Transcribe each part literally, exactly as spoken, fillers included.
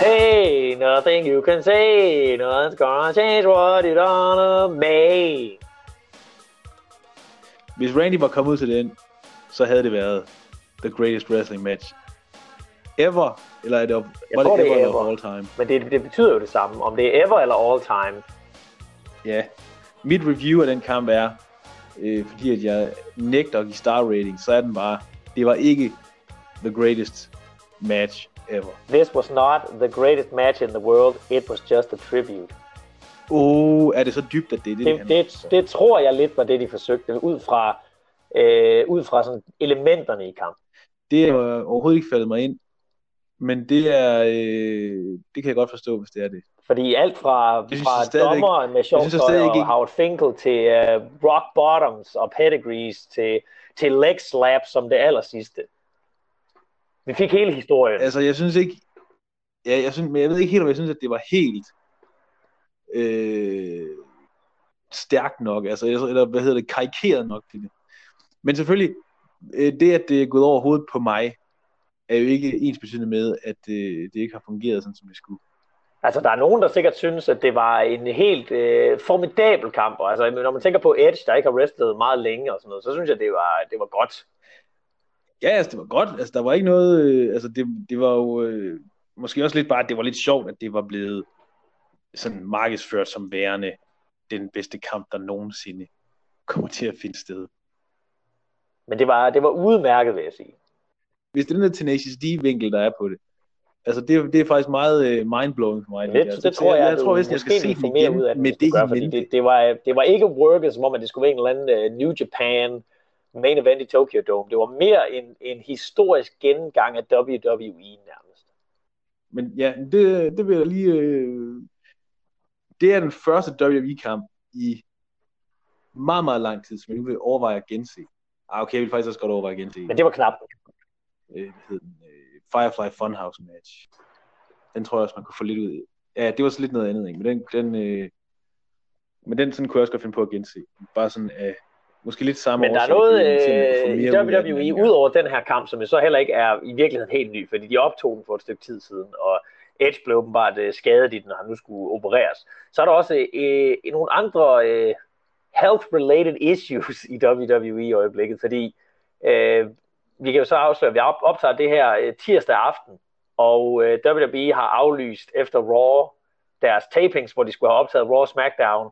Hey, nothing you can say, nothing's gonna change what it gonna make. Hvis Randy var kommet ud til den, så havde det været the greatest wrestling match ever, eller er det, var det ever, det er ever all time? Men det, det betyder jo det samme, om det er ever eller all time. Ja, yeah. Mit review af den kamp er, øh, fordi at jeg nægter at give star rating, så er den bare, det var ikke the greatest match ever. This was not the greatest match in the world, it was just a tribute. Åh, oh, er det så dybt, at det er det, det, det, det, det tror jeg lidt var det, de forsøgte, ud fra, øh, ud fra sådan elementerne i kampen. Det er øh, overhovedet ikke faldet mig ind, men det er, øh, det kan jeg godt forstå, hvis det er det. Fordi alt fra, fra dommeren med shortstøj og Howard Finkel til øh, rock bottoms og pedigrees til, til leg slap som det allersidste. Vi fik hele historien. Altså, jeg synes ikke, ja, jeg synes, men jeg ved ikke helt, om jeg synes, at det var helt øh, stærkt nok, altså, eller hvad hedder det, karikeret nok til det. Men selvfølgelig, det at det er gået over hovedet på mig, er jo ikke ensbetydende med, at det, det ikke har fungeret, sådan som det skulle. Altså, der er nogen, der sikkert synes, at det var en helt øh, formidabel kamp. Altså, når man tænker på Edge, der ikke har wrestlet meget længe og sådan noget, så synes jeg, det var, det var godt. Ja, altså, det var godt. Altså, der var ikke noget... Øh, altså, det, det var jo... Øh, måske også lidt bare, at det var lidt sjovt, at det var blevet sådan markedsført som værende den bedste kamp, der nogensinde kommer til at finde sted. Men det var, det var udmærket, vil jeg sige. Hvis det er den der Tenacious D-vinkel, der er på det, altså, det, det er faktisk meget øh, mindblowing for mig. Det, det, altså, det tror jeg, jeg, jeg tror, hvis jeg skal se den igen af, med det, gøre, det, det, det, var, det var ikke worket, som om at det skulle være en eller anden uh, New Japan main event i Tokyo Dome. Det var mere en, en historisk gennemgang af W W E nærmest. Men ja, det, det vil jeg lige... Øh... Det er den første W W E-kamp i meget, meget lang tid, som jeg nu vil overveje at gense. Ah, okay, jeg vil faktisk også godt overveje at gense. Men det var knap. Øh, hvad hed den? Firefly Funhouse Match. Den tror jeg også, man kunne få lidt ud af. Ja, det var så lidt noget andet, ikke? Men den, den, øh... Men den sådan kunne jeg også godt finde på at gense. Bare sådan af... Øh... Måske lidt samme. Men der er noget i W W E, ud over den her kamp, som så heller ikke er i virkeligheden helt ny, fordi de optog den for et stykke tid siden, og Edge blev åbenbart uh, skadet i den, når han nu skulle opereres. Så er der også uh, nogle andre uh, health-related issues i W W E i øjeblikket, fordi uh, vi kan jo så afsløre, at vi optager det her uh, tirsdag aften, og uh, W W E har aflyst efter Raw deres tapings, hvor de skulle have optaget Raw Smackdown,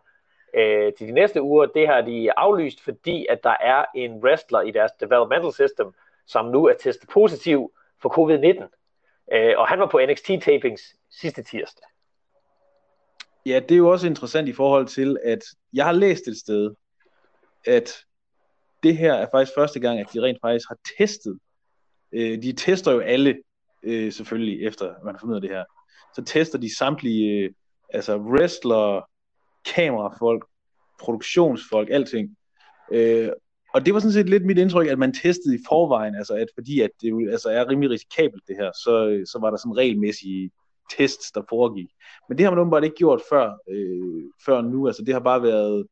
Øh, til de næste uger. Det har de aflyst, fordi at der er en wrestler i deres developmental system, som nu er testet positiv for covid nitten. Øh, og han var på N X T-tapings sidste tirsdag. Ja, det er jo også interessant i forhold til, at jeg har læst et sted, at det her er faktisk første gang, at de rent faktisk har testet. Øh, de tester jo alle, øh, selvfølgelig, efter man har fundet af det her. Så tester de samtlige øh, altså wrestler, kamerafolk, produktionsfolk, alting. Øh, og det var sådan set lidt mit indtryk, at man testede i forvejen, altså at fordi at det jo altså er rimelig risikabelt det her, så, så var der sådan regelmæssige tests, der foregik. Men det har man åbenbart ikke gjort før, øh, før nu, altså det har bare været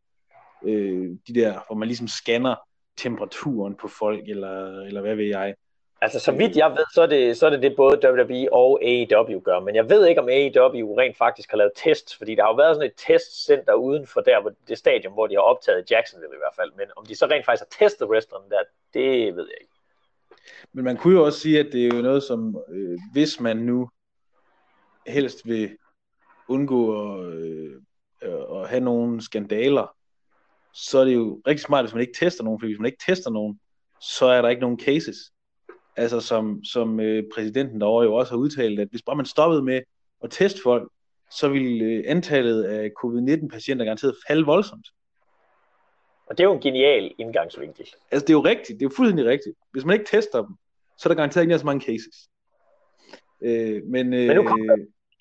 øh, de der, hvor man ligesom scanner temperaturen på folk, eller, eller hvad ved jeg. Altså så vidt jeg ved, så er, det, så er det det både W W E og A E W gør, men jeg ved ikke om A E W rent faktisk har lavet tests, fordi der har jo været sådan et testcenter uden for der, det stadion, hvor de har optaget Jacksonville i hvert fald, men om de så rent faktisk har testet wrestlerne der, det ved jeg ikke. Men man kunne jo også sige, at det er jo noget som, øh, hvis man nu helst vil undgå at, øh, at have nogle skandaler, så er det jo rigtig smart, hvis man ikke tester nogen, for hvis man ikke tester nogen, så er der ikke nogen cases. Altså som, som øh, præsidenten derovre jo også har udtalt, at hvis bare man stoppede med at teste folk, så ville øh, antallet af covid nitten-patienter garanteret falde voldsomt. Og det er jo en genial indgangsvinkel. Altså det er jo rigtigt, det er jo fuldstændig rigtigt. Hvis man ikke tester dem, så er der garanteret ikke så mange cases. Øh, men, øh, men nu kommer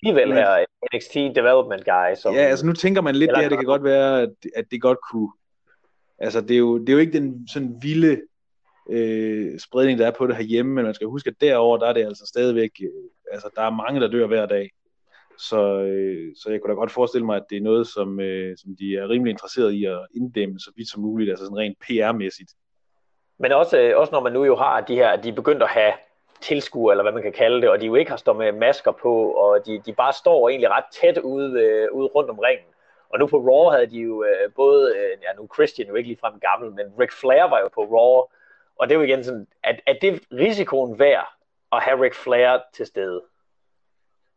alligevel øh, her N X T Development Guy. Som, ja, altså nu tænker man lidt, det her, det kan godt være, at, at det godt kunne... Altså det er jo, det er jo ikke den sådan vilde... Øh, spredning, der er på det herhjemme, men man skal huske, at derovre, der er det altså stadigvæk, øh, altså der er mange, der dør hver dag, så, øh, så jeg kunne da godt forestille mig, at det er noget, som, øh, som de er rimelig interesseret i at inddæmme så vidt som muligt, altså sådan rent P R-mæssigt. Men også, øh, også når man nu jo har de her, at de er begyndt at have tilskuer, eller hvad man kan kalde det, og de jo ikke har stået med masker på, og de, de bare står egentlig ret tæt ude, øh, ude rundt om ringen. Og nu på Raw havde de jo øh, både, øh, ja nu er Christian jo ikke ligefrem gammel, men Ric Flair var jo på Raw, og det er jo igen sådan, at, at det risikoen værd at have Ric Flair til stede?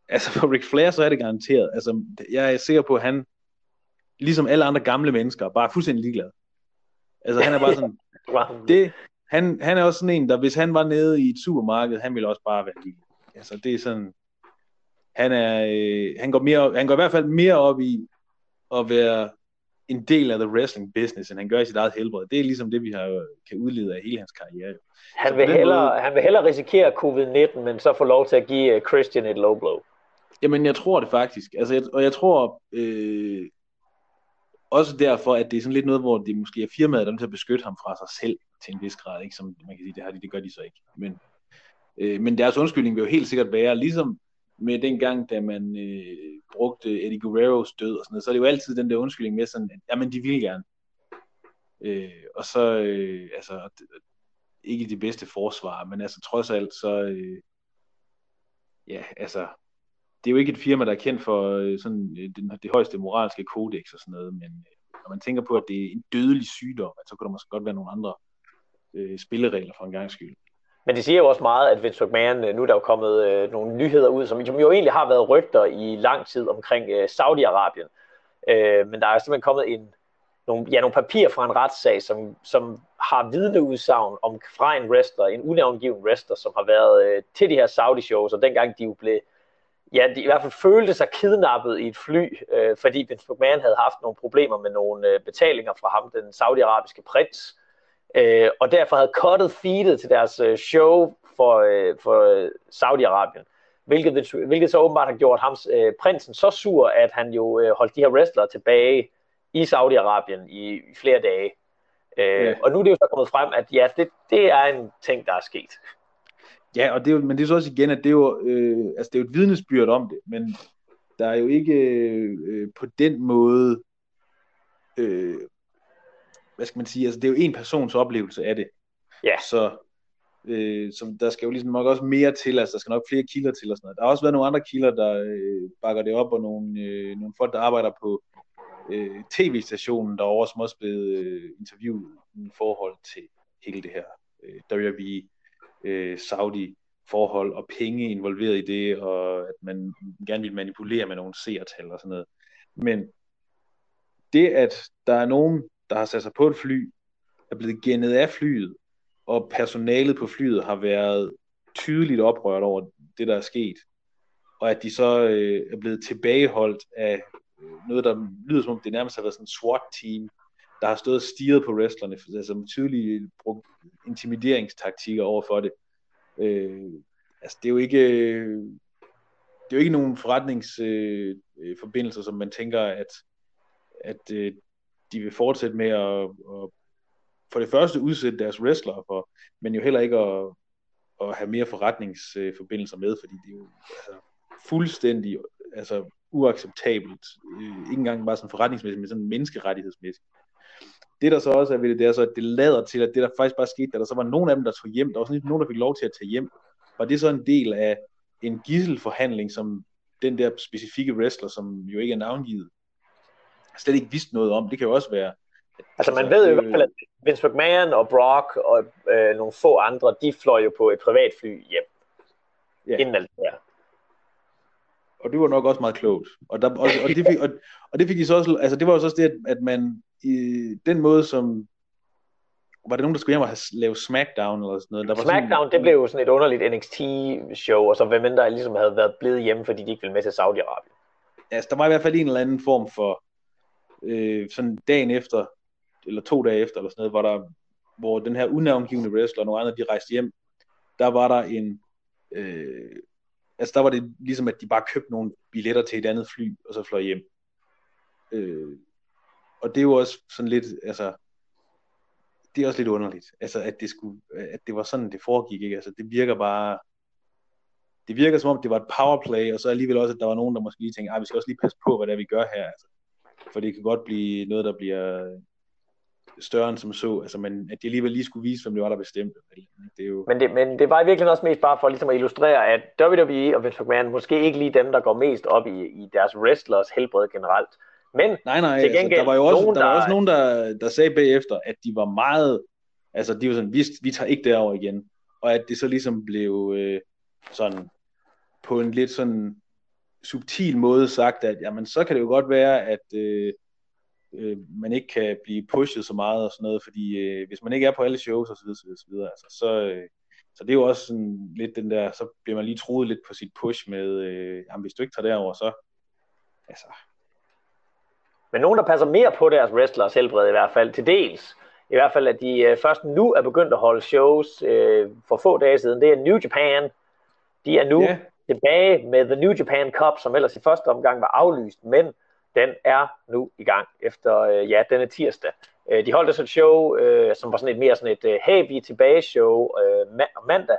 Altså for Ric Flair, så er det garanteret. Altså jeg er sikker på, at han, ligesom alle andre gamle mennesker, bare er fuldstændig ligeglad. Altså han er bare sådan, det... Han, han er også sådan en, der hvis han var nede i et supermarked, han ville også bare være lige. Altså det er sådan, han er, øh, han går mere, han går i hvert fald mere op i at være en del af the wrestling business, end han gør i sit eget helbred. Det er ligesom det, vi har kan udlede af hele hans karriere. Han vil hellere, måde, han vil hellere risikere covid nitten, men så få lov til at give Christian et low blow. Jamen jeg tror det faktisk. Altså jeg, og jeg tror øh, også derfor, at det er sådan lidt noget, hvor det måske er firmaet, der er nødt til at beskytte ham fra sig selv til en vis grad, ikke? Som man kan sige, det har de, det gør de så ikke. Men, øh, men deres undskyldning vil jo helt sikkert være, ligesom med dengang, da man øh, brugte Eddie Guerreros død og sådan noget, så er det jo altid den der undskyldning med sådan, at jamen, de vil gerne. Øh, og så, øh, altså, ikke de bedste forsvar, men altså trods alt, så, øh, ja, altså, det er jo ikke et firma, der er kendt for øh, sådan, øh, den, det højeste moralske kodex og sådan noget, men øh, når man tænker på, at det er en dødelig sygdom, så kunne der måske godt være nogle andre spilleregler for en gangs skyld. Men det siger jo også meget, at Vince McMahon, nu er der jo kommet øh, nogle nyheder ud, som jo egentlig har været rygter i lang tid omkring øh, Saudi-Arabien. Øh, men der er simpelthen kommet en, nogle, ja, nogle papirer fra en retssag, som, som har vidneudsagn om fra en wrestler, en unavngiven wrestler, som har været øh, til de her Saudi-shows, og dengang de jo blev, ja, de i hvert fald følte sig kidnappet i et fly, øh, fordi Vince McMahon havde haft nogle problemer med nogle øh, betalinger fra ham, den saudiarabiske prins, Øh, og derfor havde cuttet feedet til deres øh, show for, øh, for øh, Saudi-Arabien, hvilket, hvilket så åbenbart har gjort ham, øh, prinsen så sur, at han jo øh, holdt de her wrestlere tilbage i Saudi-Arabien i, i flere dage. Øh, ja. Og nu er det jo så kommet frem, at ja, det, det er en ting, der er sket. Ja, og det er jo, men det er så også igen, at det er jo, øh, altså det er jo et vidnesbyrd om det, men der er jo ikke øh, på den måde... Øh, hvad skal man sige, altså det er jo en persons oplevelse af det, yeah. så, øh, så der skal jo ligesom nok også mere til, altså der skal nok flere kilder til og sådan noget. Der har også været nogle andre kilder, der øh, bakker det op, og nogle, øh, nogle folk, der arbejder på øh, tv-stationen derovre, som også blev øh, interviewet i forhold til hele det her W W E, øh, Saudi forhold og penge involveret i det, og at man gerne vil manipulere med nogle seertal og sådan noget. Men det, at der er nogen, der har sat sig på et fly, er blevet gennet af flyet, og personalet på flyet har været tydeligt oprørt over det, der er sket, og at de så øh, er blevet tilbageholdt af noget, der lyder som om det nærmest har været sådan en SWAT-team, der har stået og stirret på wrestlerne, altså tydeligt brugt intimideringstaktikker over for det. Øh, altså det er jo ikke, det er jo ikke nogen forretningsforbindelser, øh, som man tænker, at, at øh, de vil fortsætte med at, at for det første udsætte deres wrestlere for, men jo heller ikke at, at have mere forretningsforbindelser med, fordi det er jo altså, fuldstændig altså, uacceptabelt. Ikke engang bare sådan forretningsmæssigt, men sådan menneskerettighedsmæssigt. Det der så også er ved det, det er så, at det lader til, at det der faktisk bare skete, da der så var nogen af dem, der tog hjem, der var sådan nogen, der fik lov til at tage hjem, og det er så en del af en gisselforhandling, som den der specifikke wrestler, som jo ikke er navngivet, slet ikke vidste noget om. Det kan jo også være... Altså man altså, ved jo i hvert fald, at Vince McMahon og Brock og øh, nogle få andre, de fløj jo på et privatfly hjem. Ja. Inden alt det her. Og det var nok også meget klogt. Og, der, og, og, det, fik, og, og det fik de så også... Altså det var jo så også det, at, at man... I den måde som... Var det nogen, der skulle hjem og lave Smackdown eller sådan noget? Der var Smackdown, sådan, det blev jo sådan et underligt N X T-show, og så hvem end der ligesom havde været blevet hjemme, fordi de ikke ville med til Saudi-Arabien. Altså der var i hvert fald en eller anden form for... Øh, sådan dagen efter eller to dage efter eller sådan noget, hvor der hvor den her unavngivne wrestler og nogle andre, de rejste hjem, der var der en øh, altså der var det ligesom at de bare købte nogle billetter til et andet fly og så fløj hjem, øh, og det er jo også sådan lidt, altså det er også lidt underligt, altså at det skulle, at det var sådan det foregik, ikke? Altså det virker bare, det virker som om det var et powerplay, og så alligevel også at der var nogen, der måske lige tænkte, ah, vi skal også lige passe på, hvad det er, vi gør her, altså for det kan godt blive noget, der bliver større end som så, altså, men at de alligevel lige skulle vise, hvem det var, der bestemte. Det er jo... men, det, men det var i virkeligheden også mest bare for ligesom at illustrere, at W W E og Vince McMahon måske ikke lige dem, der går mest op i, i deres wrestlers helbred generelt. Men nej, nej, til gengæld, altså, der var jo også nogen, der, der, var også nogen der, der sagde bagefter, at de var meget, altså de var sådan, vi, vi tager ikke derover igen. Og at det så ligesom blev øh, sådan, på en lidt sådan subtil måde sagt, at jamen, så kan det jo godt være, at øh, øh, man ikke kan blive pushet så meget og sådan noget, fordi øh, hvis man ikke er på alle shows og så videre, så, videre, så, videre, altså, så, øh, så det er jo også sådan lidt den der, så bliver man lige truet lidt på sit push med, øh, jamen hvis du ikke tager derover, så, altså. Men nogen, der passer mere på deres wrestlers helbred i hvert fald, til dels, i hvert fald, at de øh, først nu er begyndt at holde shows øh, for få dage siden, det er New Japan. De er nu yeah. tilbage med The New Japan Cup, som ellers i første omgang var aflyst, men den er nu i gang efter, øh, ja, denne tirsdag. Øh, de holdt også et show, øh, som var sådan et mere sådan et, øh, hey, vi er tilbage show øh, ma- mandag.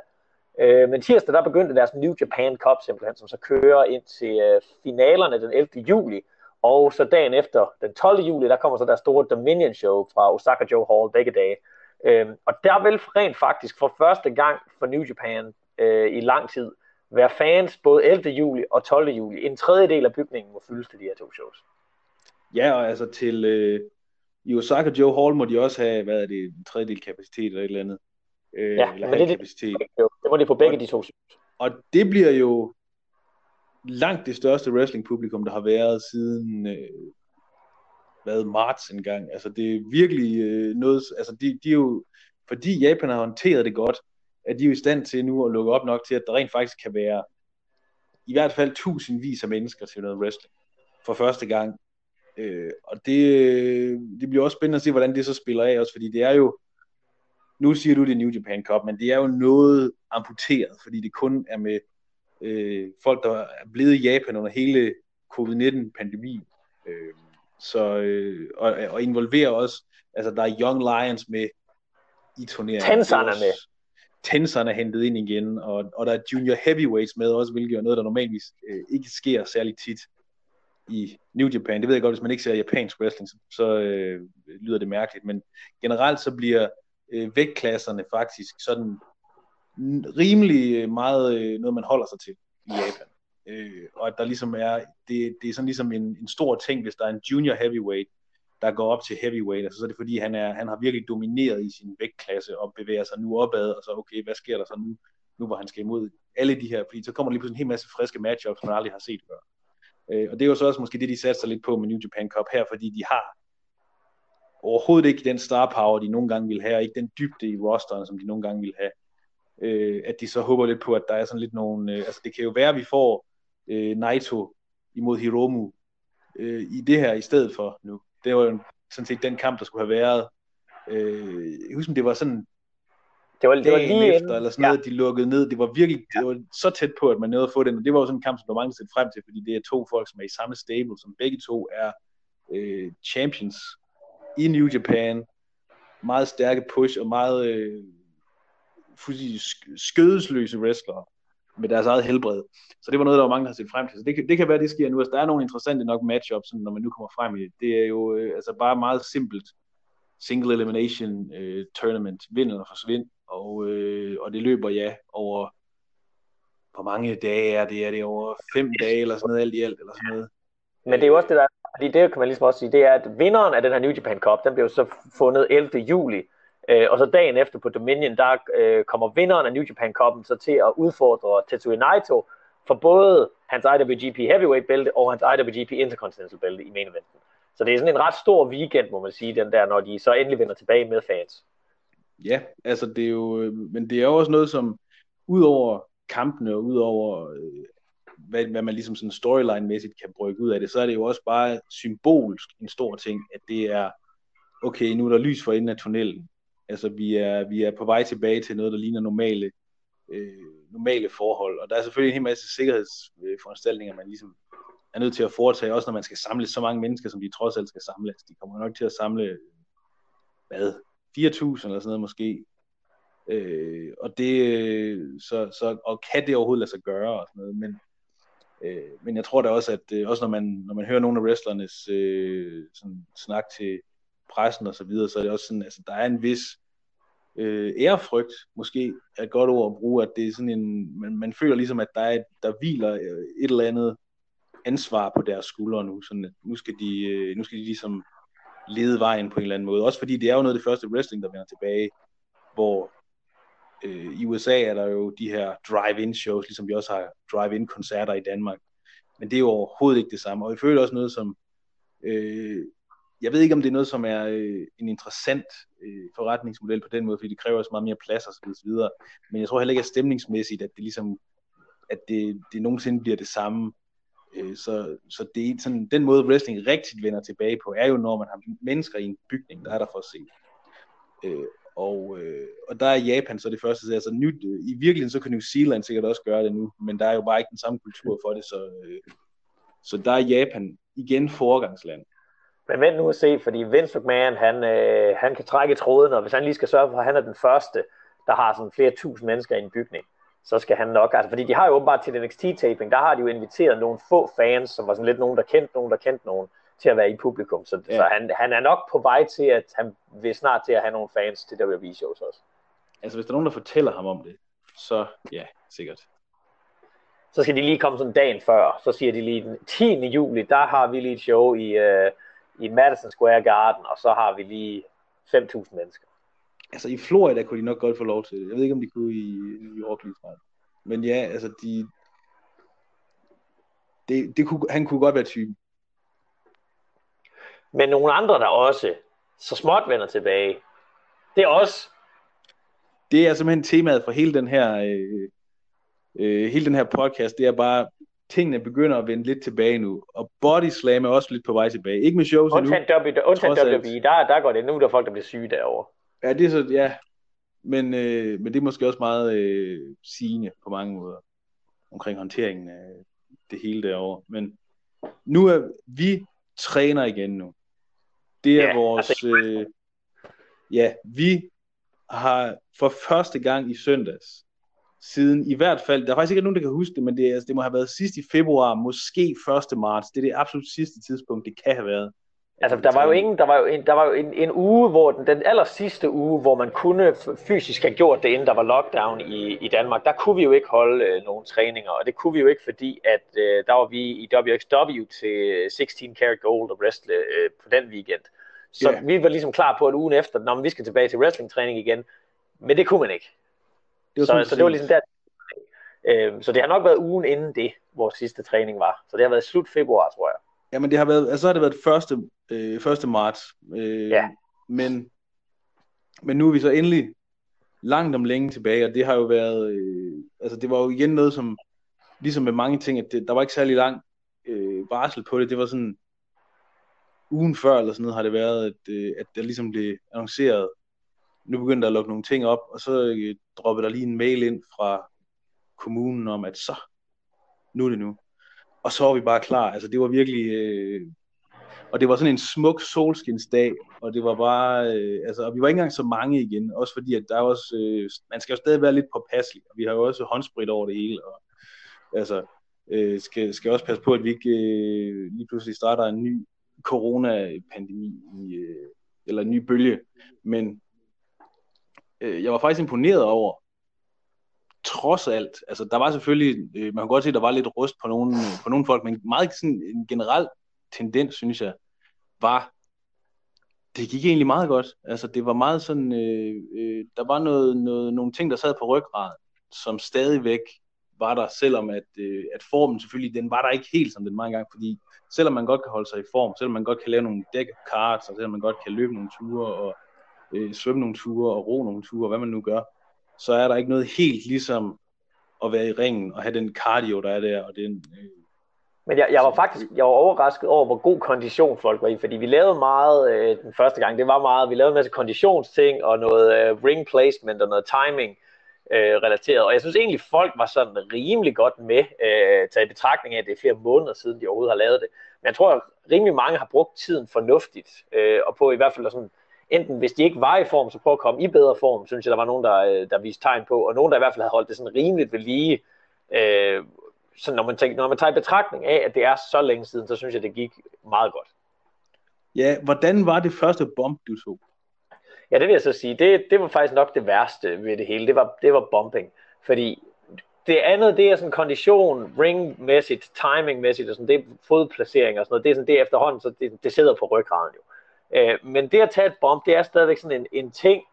Øh, men tirsdag, der begyndte deres New Japan Cup simpelthen, som så kører ind til øh, finalerne den ellevte juli. Og så dagen efter, den tolvte juli, der kommer så deres store Dominion show fra Osaka Joe Hall begge dage. Øhm, og der vil rent faktisk for første gang for New Japan øh, i lang tid være fans både ellevte juli og tolvte juli. En tredjedel af bygningen må fyldes til de her to shows. Ja, og altså til øh, i Osaka Joe Hall må de også have, hvad er det, en tredjedel kapacitet eller et eller andet. Øh, ja, eller men det, kapacitet. Det, det må de på begge og, de to shows. Og det bliver jo langt det største wrestling-publikum, der har været siden øh, hvad, marts engang. Altså, det er virkelig øh, noget... Altså, de, de er jo... Fordi Japan har håndteret det godt, er de jo i stand til nu at lukke op nok til, at der rent faktisk kan være i hvert fald tusindvis af mennesker til noget wrestling for første gang. Øh, og det, det bliver også spændende at se, hvordan det så spiller af også, fordi det er jo... Nu siger du, det er New Japan Cup, men det er jo noget amputeret, fordi det kun er med Øh, folk, der er blevet i Japan under hele covid nitten-pandemien. Øh, så, øh, og, og involverer også, altså der er Young Lions med i turneringen. Tenserne med. Tenserne er hentet ind igen, og, og der er Junior Heavyweights med også, hvilket er noget, der normalvis øh, ikke sker særlig tit i New Japan. Det ved jeg godt, hvis man ikke ser japansk wrestling, så, så øh, lyder det mærkeligt, men generelt så bliver øh, vægtklasserne faktisk sådan rimelig meget noget, man holder sig til i Japan. Øh, og at der ligesom er, det, det er sådan ligesom en, en stor ting, hvis der er en junior heavyweight, der går op til heavyweight, altså så er det fordi, han, er, han har virkelig domineret i sin vægtklasse og bevæger sig nu opad, og så okay, hvad sker der så nu, nu hvor han skal imod alle de her, fordi så kommer der lige pludselig en hel masse friske matchups, som man aldrig har set før. Øh, og det er jo så også måske det, de satser lidt på med New Japan Cup her, fordi de har overhovedet ikke den star power, de nogle gange vil have, og ikke den dybde i rosteren, som de nogle gange vil have. Øh, at de så håber lidt på, at der er sådan lidt nogle... Øh, altså, det kan jo være, at vi får øh, Naito imod Hiromu øh, i det her i stedet for nu. Det var jo sådan set den kamp, der skulle have været. Øh, jeg husker, det var sådan... Det var, det var lige efter, eller sådan noget, ja. De lukkede ned. Det var virkelig det var så tæt på, at man nåede at få den. Og det var jo sådan en kamp, som der var mange set frem til, fordi det er to folk, som er i samme stable, som begge to er øh, champions i New Japan. Meget stærke push, og meget... Øh, skødesløse wrestlere med deres eget helbred. Så det var noget, der var mange, der har set frem til. Så det kan, det kan være, det sker nu. Altså, der er nogle interessante nok matchups, når man nu kommer frem i det. Det er jo øh, altså bare meget simpelt single elimination øh, tournament. Vind eller forsvind. Og, øh, og det løber, ja, over hvor mange dage er det? Er det over fem dage eller sådan noget, alt i alt? Eller sådan noget. Men det er jo også det, der fordi det kan man ligesom også sige, det er, at vinderen af den her New Japan Cup, den bliver jo så fundet ellevte juli. Og så dagen efter på Dominion, der øh, kommer vinderen af New Japan Cup'en så til at udfordre Tetsuya Naito for både hans I W G P Heavyweight bælte og hans I W G P Intercontinental bælte i main eventen. Så det er sådan en ret stor weekend, må man sige, den der, når de så endelig vender tilbage med fans. Ja, altså det er jo, men det er jo også noget, som ud over kampene og ud over, hvad, hvad man ligesom sådan storyline-mæssigt kan brygge ud af det, så er det jo også bare symbolsk en stor ting, at det er, okay, nu er der lys for enden af tunnelen. Altså, vi er, vi er på vej tilbage til noget, der ligner normale, øh, normale forhold. Og der er selvfølgelig en hel masse sikkerhedsforanstaltninger, man ligesom er nødt til at foretage, også når man skal samle så mange mennesker, som de trods alt skal samle. De kommer nok til at samle, hvad, fire tusind eller sådan noget måske. Øh, og det, så, så, og kan det overhovedet lade sig gøre og sådan noget. Men, øh, men jeg tror da også, at øh, også når man, når man hører nogle af wrestlernes øh, sådan, snak til pressen og så videre, så er det også sådan, altså der er en vis øh, ærefrygt, måske er et godt ord at bruge, at det er sådan en, man, man føler ligesom, at der, er, der hviler et eller andet ansvar på deres skuldre nu, sådan at nu skal de, nu skal de ligesom lede vejen på en eller anden måde, også fordi det er jo noget af det første wrestling, der vender tilbage, hvor øh, i U S A er der jo de her drive-in shows, ligesom vi også har drive-in koncerter i Danmark, men det er jo overhovedet ikke det samme, og jeg føler også noget som øh, jeg ved ikke, om det er noget, som er øh, en interessant øh, forretningsmodel på den måde, fordi det kræver også meget mere plads og så videre, men jeg tror heller ikke, at stemningsmæssigt, at det ligesom, at det, det nogensinde bliver det samme. Så, så det, sådan, den måde wrestling rigtigt vender tilbage på, er jo når man har mennesker i en bygning, der er der for at se. Øh, og, øh, og der er Japan så det første, så altså, nyt, øh, i virkeligheden så kan New Zealand sikkert også gøre det nu, men der er jo bare ikke den samme kultur for det, så, øh, så der er Japan igen foregangsland. Men vent nu at se, fordi Vince McMahon, han, øh, han kan trække tråden, og hvis han lige skal sørge for, at han er den første, der har sådan flere tusind mennesker i en bygning, så skal han nok, altså fordi de har jo åbenbart til N X T-taping, der har de jo inviteret nogle få fans, som var sådan lidt nogen, der kendte nogen, der kendte nogen, til at være i publikum, så, ja. så han, han er nok på vej til, at han vil snart til at have nogle fans til W W E-shows også. Altså hvis der er nogen, der fortæller ham om det, så ja, sikkert. Så skal de lige komme sådan dagen før, så siger de lige den tiende juli, der har vi lige et show i, øh, i Madison Square Garden, og så har vi lige fem tusind mennesker. Altså i Florida kunne de nok godt få lov til det. Jeg ved ikke, om de kunne i New York lige fra. Men ja, altså de... Det, det kunne, han kunne godt være typen. Men nogle andre, der også så småt vender tilbage, det er også... Det er simpelthen temaet for hele den her... Øh, øh, hele den her podcast, det er bare... Tingene begynder at vende lidt tilbage nu, og Body Slam er også lidt på vej tilbage. Ikke med shows endnu. Undtagen W W E, der, der går det. Nu er der folk, der bliver syge derovre. Ja, det er så, ja, men, øh, men det er måske også meget øh, sigende på mange måder, omkring håndteringen af det hele derovre, men nu er, vi træner igen nu, det er ja, vores, altså... øh, ja, vi har for første gang i søndags, siden i hvert fald, der er faktisk ikke nogen, der kan huske det, men det, altså, det må have været sidst i februar, måske første marts, det er det absolut sidste tidspunkt, det kan have været. Altså, der var jo ingen, der var jo en, der var jo en, en uge, hvor den, den aller sidste uge, hvor man kunne fysisk have gjort det, inden der var lockdown i, i Danmark, der kunne vi jo ikke holde øh, nogen træninger, og det kunne vi jo ikke, fordi at øh, der var vi i W X W til seksten karat gold og wrestle øh, på den weekend. Så yeah. Vi var ligesom klar på, at ugen efter, når vi skal tilbage til wrestlingtræning igen, men det kunne man ikke. Det så, så det var ligesom der. Øh, så det har nok været ugen inden det, vores sidste træning var. Så det har været slut februar, tror jeg. Jamen det har været, altså har det været det første, øh, første marts, øh, ja. men, men nu er vi så endelig langt om længe tilbage, og det har jo været, øh, altså det var jo igen noget som, ligesom med mange ting, at det, der var ikke særlig lang øh, varsel på det, det var sådan, ugen før eller sådan noget har det været, at, øh, at der ligesom blev annonceret, nu begyndte der at lukke nogle ting op, og så øh, droppede der lige en mail ind fra kommunen om, at så, nu er det nu. Og så var vi bare klar, altså det var virkelig, øh... og det var sådan en smuk solskinsdag, og det var bare, øh... altså og vi var ikke engang så mange igen, også fordi at der er også, øh... man skal jo stadig være lidt påpasselig, og vi har jo også håndsprit over det hele, og altså øh... skal, skal også passe på, at vi ikke øh... lige pludselig starter en ny coronapandemi, i, øh... eller en ny bølge, men øh... jeg var faktisk imponeret over, trods alt, altså der var selvfølgelig, øh, man kan godt se, at der var lidt rust på nogle, på nogle folk, men meget sådan en generel tendens, synes jeg, var, det gik egentlig meget godt. Altså det var meget sådan, øh, øh, der var noget, noget, nogle ting, der sad på ryggraden, som stadigvæk var der, selvom at, øh, at formen selvfølgelig, den var der ikke helt som den var engang, fordi selvom man godt kan holde sig i form, selvom man godt kan lave nogle deck cards, og selvom man godt kan løbe nogle ture, og øh, svømme nogle ture, og ro nogle ture, hvad man nu gør, så er der ikke noget helt ligesom at være i ringen og have den cardio, der er der. Og den, øh... Men jeg, jeg var faktisk jeg var overrasket over, hvor god kondition folk var i, fordi vi lavede meget øh, den første gang, det var meget, vi lavede en masse konditionsting og noget øh, ring placement og noget timing øh, relateret, og jeg synes egentlig, folk var sådan rimelig godt med, øh, taget i betragtning af, at det er flere måneder siden, de overhovedet har lavet det. Men jeg tror, at rimelig mange har brugt tiden fornuftigt, øh, og på i hvert fald sådan, enten hvis de ikke var i form, så prøv at komme i bedre form, synes jeg, der var nogen, der, der viste tegn på, og nogen, der i hvert fald havde holdt det sådan rimeligt ved lige. Øh, så når man, tænker, når man tager i betragtning af, at det er så længe siden, så synes jeg, det gik meget godt. Ja, hvordan var det første bump, du så? Ja, det vil jeg så sige. Det, det var faktisk nok det værste ved det hele. Det var, det var bumping. Fordi det andet, det er sådan kondition, ringmæssigt, timingmæssigt, og sådan, det er fodplacering og sådan noget. Det er sådan det efterhånden, så det, det sidder på ryggraden jo. Øh, men det at tage et bump, det er stadigvæk sådan en, en ting,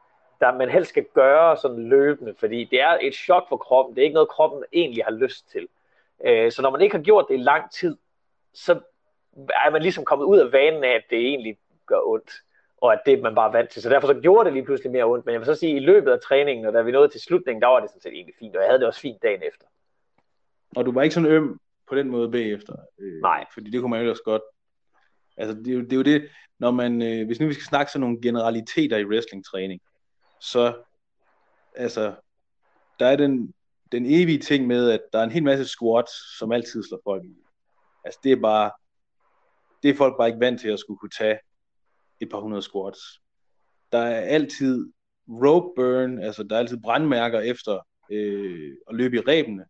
der man helst skal gøre sådan løbende, fordi det er et chok for kroppen. Det er ikke noget, kroppen egentlig har lyst til. Øh, så når man ikke har gjort det i lang tid, så er man ligesom kommet ud af vanen af, at det egentlig gør ondt, og at det man bare er vant til. Så derfor så gjorde det lige pludselig mere ondt, men jeg vil så sige, at i løbet af træningen, og da vi nåede til slutningen, der var det sådan set egentlig fint, og jeg havde det også fint dagen efter. Og du var ikke sådan øm på den måde bagefter? Øh, Nej. Fordi det kunne man jo også godt. Altså det er jo det, er jo det når man, øh, hvis nu vi skal snakke sådan nogle generaliteter i wrestlingtræning, så altså, der er den, den evige ting med, at der er en hel masse squats, som altid slår folk i. Altså det er bare, det er folk bare ikke vant til at skulle kunne tage et par hundrede squats. Der er altid rope burn, altså der er altid brandmærker efter øh, at løbe i rebene.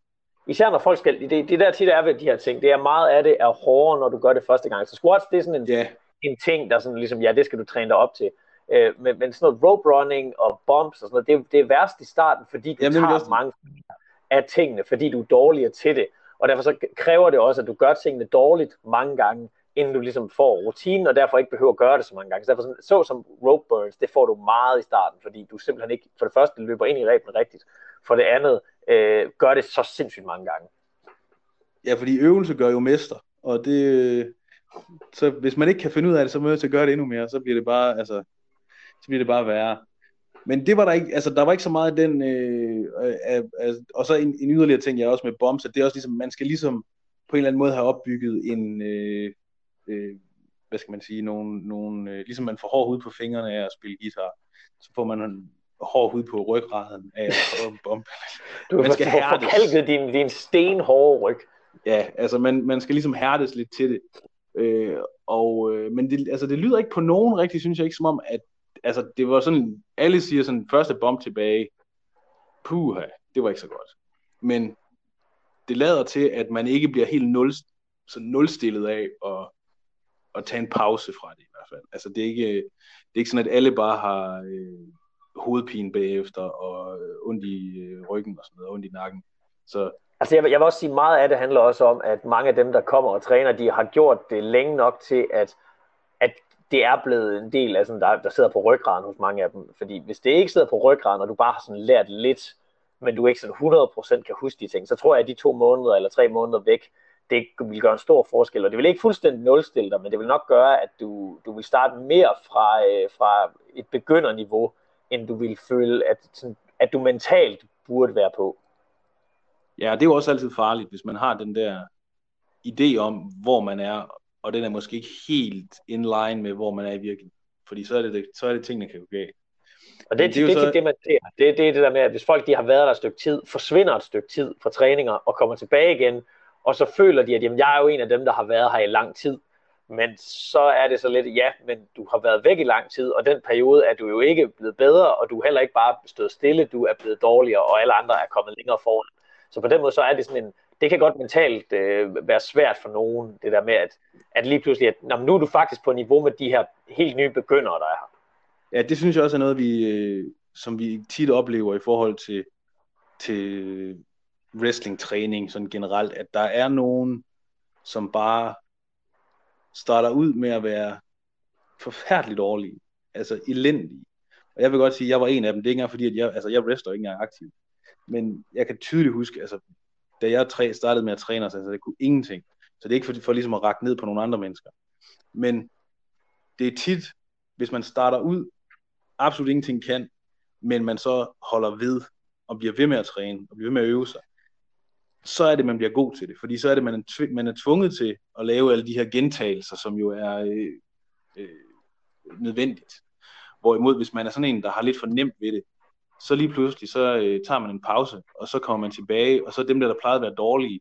Især når folk skal, det, det der tit er ved de her ting, det er meget af det er hårdere, når du gør det første gang. Så squats, det er sådan en, yeah. en ting, der sådan ligesom, ja, det skal du træne dig op til. Øh, men, men sådan noget rope running og bumps og sådan noget, det, det er værst i starten, fordi du Jamen, tager også... mange af tingene, fordi du er dårligere til det. Og derfor så kræver det også, at du gør tingene dårligt mange gange, inden du ligesom får rutinen, og derfor ikke behøver at gøre det så mange gange. Så derfor sådan, så som rope burns, det får du meget i starten, fordi du simpelthen ikke, for det første, løber ind i rebene rigtigt, for det andet, øh, gør det så sindssygt mange gange. Ja, fordi øvelse gør jo mester, og det, så hvis man ikke kan finde ud af det, så må man gøre det endnu mere, så bliver det bare, altså, så bliver det bare værre. Men det var der ikke, altså der var ikke så meget den, øh, øh, øh, og så en, en yderligere ting, jeg er også med bombs, at det er også ligesom, man skal ligesom på en eller anden måde have opbygget en, øh, øh, hvad skal man sige, nogle, nogle øh, ligesom man får hård hud på fingrene af at spille guitar, så får man hård hud på ryggraden af at bombe. Du man skal have forkalket din, din stenhårde ryg. Ja, altså man, man skal ligesom hærdes lidt til det, øh, og, øh, men det, altså, det lyder ikke på nogen rigtig, synes jeg ikke, som om, at altså, det var sådan, alle siger sådan, første bump tilbage, puha, det var ikke så godt. Men det lader til, at man ikke bliver helt nul, sådan nulstillet af at, at tage en pause fra det i hvert fald. Altså, det er ikke, det er ikke sådan, at alle bare har øh, hovedpine bagefter, og øh, ondt i øh, ryggen og sådan noget, ondt i nakken. Så... Altså, jeg vil, jeg vil også sige, meget af det handler også om, at mange af dem, der kommer og træner, de har gjort det længe nok til, at, at det er blevet en del af sådan, der, der sidder på ryggraden hos mange af dem. Fordi hvis det ikke sidder på ryggraden, og du bare har sådan lært lidt, men du ikke sådan hundrede procent kan huske de ting, så tror jeg, at de to måneder eller tre måneder væk, det vil gøre en stor forskel. Og det vil ikke fuldstændig nulstille dig, men det vil nok gøre, at du, du vil starte mere fra, øh, fra et begynderniveau, end du vil føle, at, sådan, at du mentalt burde være på. Ja, det er jo også altid farligt, hvis man har den der idé om, hvor man er, og den er måske ikke helt in line med, hvor man er i virkeligheden. Fordi så er det, så er det ting, der kan gå galt. Og det, det, det er det, så... det, man ser. Det, det er det der med, at hvis folk de har været der et stykke tid, forsvinder et stykke tid fra træninger og kommer tilbage igen, og så føler de, at jamen, jeg er jo en af dem, der har været her i lang tid. Men så er det så lidt, ja, men du har været væk i lang tid, og den periode er du jo ikke blevet bedre, og du er heller ikke bare stået stille, du er blevet dårligere, og alle andre er kommet længere foran. Så på den måde, så er det sådan en, det kan godt mentalt øh, være svært for nogen, det der med, at, at lige pludselig, at nå, nu er du faktisk på niveau med de her helt nye begyndere, der er her. Ja, det synes jeg også er noget, vi, øh, som vi tit oplever i forhold til, til wrestlingtræning sådan generelt, at der er nogen, som bare starter ud med at være forfærdeligt dårlige, altså elendige. Og jeg vil godt sige, at jeg var en af dem. Det er ikke engang fordi, at jeg, altså jeg wrestler ikke engang aktivt. Men jeg kan tydeligt huske, altså, da jeg tre, startede med at træne os, altså det kunne ingenting. Så det er ikke for, for ligesom at rakke ned på nogle andre mennesker. Men det er tit, hvis man starter ud, absolut ingenting kan, men man så holder ved, og bliver ved med at træne, og bliver ved med at øve sig, så er det, man bliver god til det. Fordi så er det, man er, man er tvunget til at lave alle de her gentagelser, som jo er øh, øh, nødvendigt. Hvorimod, hvis man er sådan en, der har lidt for nemt ved det, så lige pludselig, så øh, tager man en pause, og så kommer man tilbage, og så dem der, der plejede at være dårlige,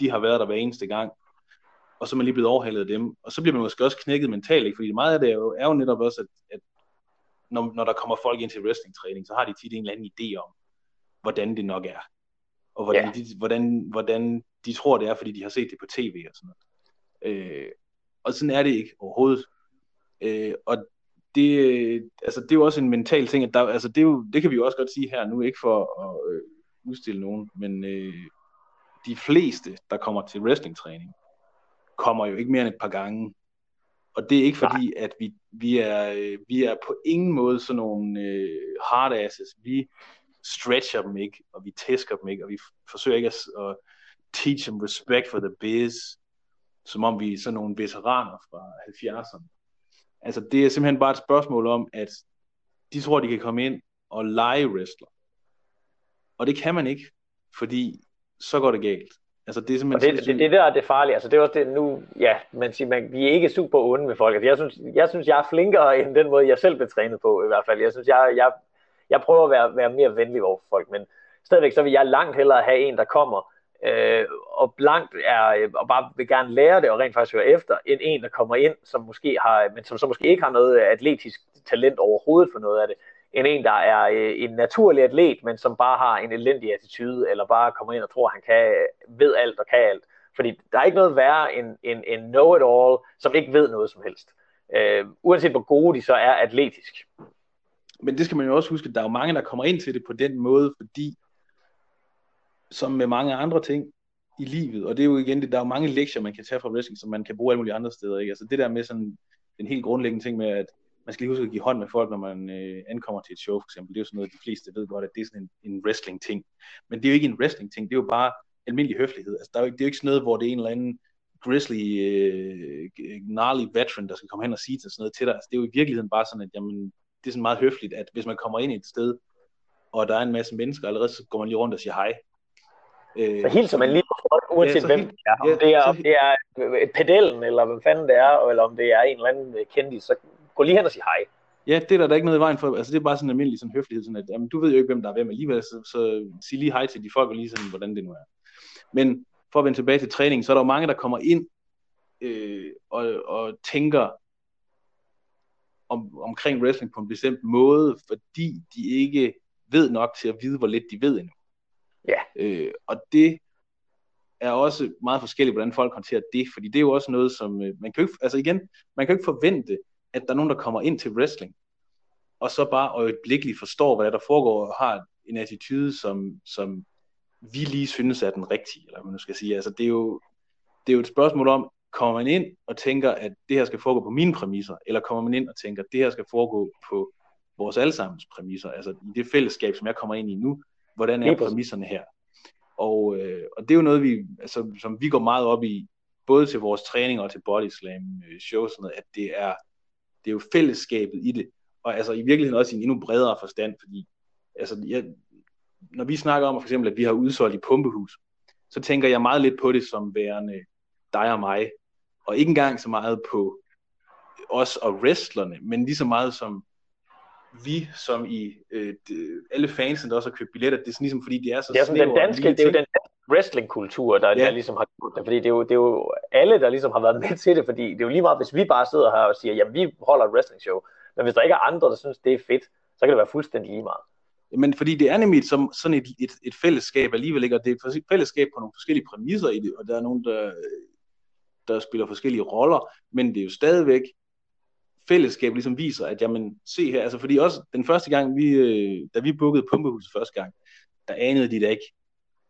de har været der hver eneste gang, og så er man lige blevet overhalet af dem, og så bliver man måske også knækket mentalt, ikke? Fordi meget af det er jo, er jo netop også, at, at når, når der kommer folk ind til wrestlingtræning, så har de tit en eller anden idé om, hvordan det nok er, og hvordan, ja. de, hvordan, hvordan de tror det er, fordi de har set det på tv og sådan noget. Øh, og sådan er det ikke overhovedet. Øh, og det, altså, det er jo også en mental ting, at der, altså, det, er jo, det kan vi jo også godt sige her nu, ikke for at øh, udstille nogen, men øh, de fleste, der kommer til wrestlingtræning, kommer jo ikke mere end et par gange. Og det er ikke fordi, at vi, vi, er, vi er på ingen måde sådan nogle øh, hard asses. Vi stretcher dem ikke, og vi tæsker dem ikke, og vi f- forsøger ikke at, at teach dem respect for the biz, som om vi er sådan nogle veteraner fra halvfjerdserne. Altså det er simpelthen bare et spørgsmål om, at de tror, de kan komme ind og lege wrestler. Og det kan man ikke, fordi så går det galt. Altså det, er det, det, det, det der er det farlige. Altså det er også det nu, ja, man siger, man, vi er ikke super onde med folk. Altså jeg synes, jeg synes, jeg er flinkere end den måde, jeg selv blev trænet på i hvert fald. Jeg synes, jeg, jeg, jeg prøver at være, være mere venlig over folk, men stadigvæk så vil jeg langt hellere have en, der kommer øh, og langt er og bare vil gerne lære det og rent faktisk høre efter, end en, der kommer ind, som måske har, men som så måske ikke har noget atletisk talent overhovedet for noget af det. En en, der er en naturlig atlet, men som bare har en elendig attitude, eller bare kommer ind og tror, at han kan, ved alt og kan alt. Fordi der er ikke noget værre end en, en know-it-all, som ikke ved noget som helst. Øh, uanset hvor gode de så er atletisk. Men det skal man jo også huske, at der er jo mange, der kommer ind til det på den måde, fordi som med mange andre ting i livet, og det er jo igen det, der er jo mange lektier, man kan tage fra wrestling, som man kan bruge alle mulige andre steder. Ikke? Altså det der med sådan den helt grundlæggende ting med, at man skal lige huske at give hånd med folk, når man øh, ankommer til et show, for eksempel. Det er jo sådan noget, de fleste ved godt, at det er sådan en, en wrestling-ting. Men det er jo ikke en wrestling-ting, det er jo bare almindelig høflighed. Altså, der er jo, det er jo ikke sådan noget, hvor det er en eller anden grizzly, øh, gnarly veteran, der skal komme hen og sige til sådan noget til dig. Altså, det er jo i virkeligheden bare sådan, at jamen, det er sådan meget høfligt, at hvis man kommer ind et sted, og der er en masse mennesker allerede, så går man lige rundt og siger hej. Øh, så hilser man lige på folk, uanset ja, hvem det er. Om, ja, det er så... om det er et pedellen, eller hvem fanden det er, eller om det er en eller anden kendis, så... gå lige hen og sige hej. Ja, det er der, der er ikke noget i vejen for. Altså det er bare sådan en almindelig sådan høflighed, sådan at jamen, du ved jo ikke, hvem der er hvem alligevel, så, så sig lige hej til de folk, og lige sådan, hvordan det nu er. Men for at vende tilbage til træningen, så er der jo mange, der kommer ind øh, og, og tænker om, omkring wrestling på en bestemt måde, fordi de ikke ved nok til at vide, hvor lidt de ved endnu. Ja. Øh, og det er også meget forskelligt, hvordan folk håndterer det, fordi det er jo også noget, som øh, man kan jo ikke, altså igen, man kan jo ikke forvente, at der er nogen, der kommer ind til wrestling, og så bare øjeblikkeligt forstår, hvad der foregår, og har en attitude, som, som vi lige synes er den rigtige, eller man nu skal sige. Altså, det er jo, det er jo et spørgsmål om, kommer man ind og tænker, at det her skal foregå på mine præmisser, eller kommer man ind og tænker, at det her skal foregå på vores allesammens præmisser, altså i det fællesskab, som jeg kommer ind i nu, hvordan er præmisserne her? Og, øh, og det er jo noget, vi, altså, som vi går meget op i, både til vores træning og til Body Slam show, sådan noget, at det er Det er jo fællesskabet i det, og altså i virkeligheden også i en endnu bredere forstand, fordi altså, jeg, når vi snakker om for eksempel, at vi har udsolgt i pumpehus, så tænker jeg meget lidt på det som værende dig og mig, og ikke engang så meget på os og wrestlerne, men lige så meget som vi, som i øh, de, alle fansene, der også har købt billetter, det er sådan ligesom, fordi det er så... Det er, sådan den danske, det er jo den danske wrestlingkultur, der, ja. der ligesom har gjort det, fordi det er, jo, det er jo alle, der ligesom har været med til det, fordi det er jo lige meget, hvis vi bare sidder her og siger, jamen vi holder et wrestlingshow, men hvis der ikke er andre, der synes, det er fedt, så kan det være fuldstændig lige meget. Men fordi det er nemlig som sådan et, et, et fællesskab alligevel, ikke? Og det er et fællesskab på nogle forskellige præmisser i det, og der er nogen, der, der spiller forskellige roller, men det er jo stadigvæk fællesskab ligesom viser, at jamen, se her, altså fordi også den første gang, vi, øh, da vi bookede pumpehuset første gang, der anede de da ikke,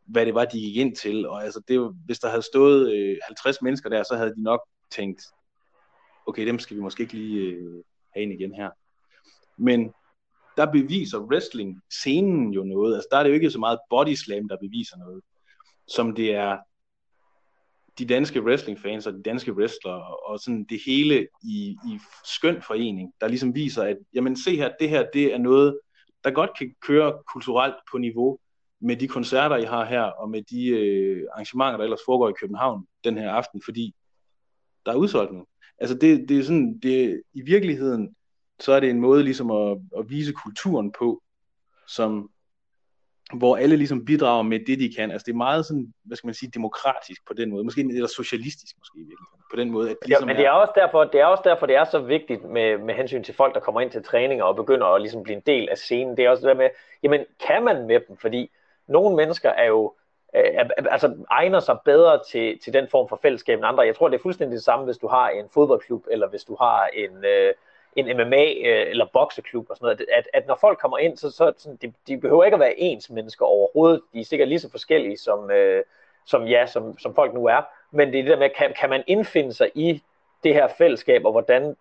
hvad det var, de gik ind til, og altså det, hvis der havde stået øh, halvtreds mennesker der, så havde de nok tænkt, okay, dem skal vi måske ikke lige øh, have ind igen her. Men der beviser wrestling-scenen jo noget, altså der er det jo ikke så meget body slam, der beviser noget, som det er de danske wrestlingfans og de danske wrestlere, og sådan det hele i, i skøn forening, der ligesom viser, at jamen se her, det her, det er noget, der godt kan køre kulturelt på niveau med de koncerter, I har her, og med de øh, arrangementer, der ellers foregår i København den her aften, fordi der er udsolgt nu. Altså det, det er sådan, det, i virkeligheden, så er det en måde ligesom at, at vise kulturen på, som hvor alle ligesom bidrager med det, de kan. Altså det er meget sådan, hvad skal man sige, demokratisk på den måde, måske eller socialistisk måske virkelig på den måde. At de, ja, men det er, er også derfor, det er også derfor, det er så vigtigt med, med hensyn til folk, der kommer ind til træninger og begynder at ligesom blive en del af scenen. Det er også det der med, jamen kan man med dem, fordi nogle mennesker er jo øh, altså egner sig bedre til, til den form for fællesskab end andre. Jeg tror, det er fuldstændig det samme, hvis du har en fodboldklub, eller hvis du har en, øh, en M M A øh, eller bokseklub og sådan noget. At, at når folk kommer ind, så, så sådan, de, de behøver ikke at være ens mennesker overhovedet. De er sikkert lige så forskellige, som, øh, som, ja, som, som folk nu er. Men det er det der med, kan, kan man indfinde sig i det her fællesskab, og hvordan